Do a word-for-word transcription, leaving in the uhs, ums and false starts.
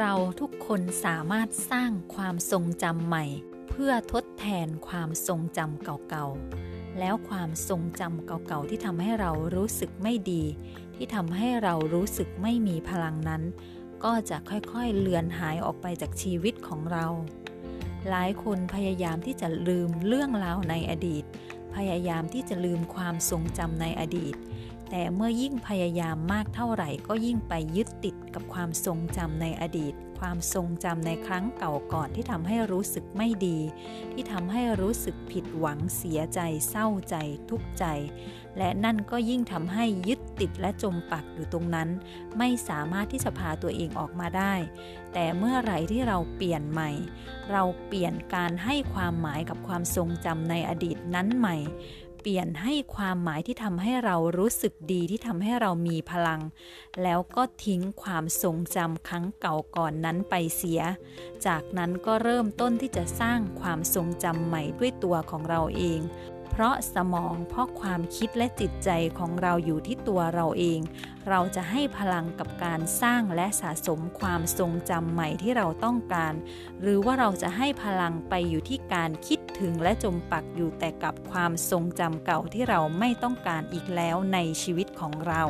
เราทุกคนสามารถสร้างความทรงจำใหม่เพื่อทดแทนความทรงจำเก่าๆแล้วความทรงจำเก่าๆที่ทำให้เรารู้สึกไม่ดีที่ทำให้เรารู้สึกไม่มีพลังนั้นก็จะค่อยๆเลือนหายออกไปจากชีวิตของเราหลายคนพยายามที่จะลืมเรื่องราวในอดีตพยายามที่จะลืมความทรงจำในอดีตแต่เมื่อยิ่งพยายามมากเท่าไหร่ก็ยิ่งไปยึดติดกับความทรงจำในอดีตความทรงจำในครั้งเก่าก่อนที่ทำให้รู้สึกไม่ดีที่ทำให้รู้สึกผิดหวังเสียใจเศร้าใจทุกข์ใจและนั่นก็ยิ่งทำให้ยึดติดและจมปักอยู่ตรงนั้นไม่สามารถที่จะพาตัวเองออกมาได้แต่เมื่อไหร่ที่เราเปลี่ยนใหม่เราเปลี่ยนการให้ความหมายกับความทรงจำในอดีตนั้นใหม่เปลี่ยนให้ความหมายที่ทำให้เรารู้สึกดีที่ทำให้เรามีพลังแล้วก็ทิ้งความทรงจำครั้งเก่าก่อนนั้นไปเสียจากนั้นก็เริ่มต้นที่จะสร้างความทรงจำใหม่ด้วยตัวของเราเองเพราะสมองเพราะความคิดและจิตใจของเราอยู่ที่ตัวเราเองเราจะให้พลังกับการสร้างและสะสมความทรงจำใหม่ที่เราต้องการหรือว่าเราจะให้พลังไปอยู่ที่การคิดถึงและจมปักอยู่แต่กับความทรงจำเก่าที่เราไม่ต้องการอีกแล้วในชีวิตของเรา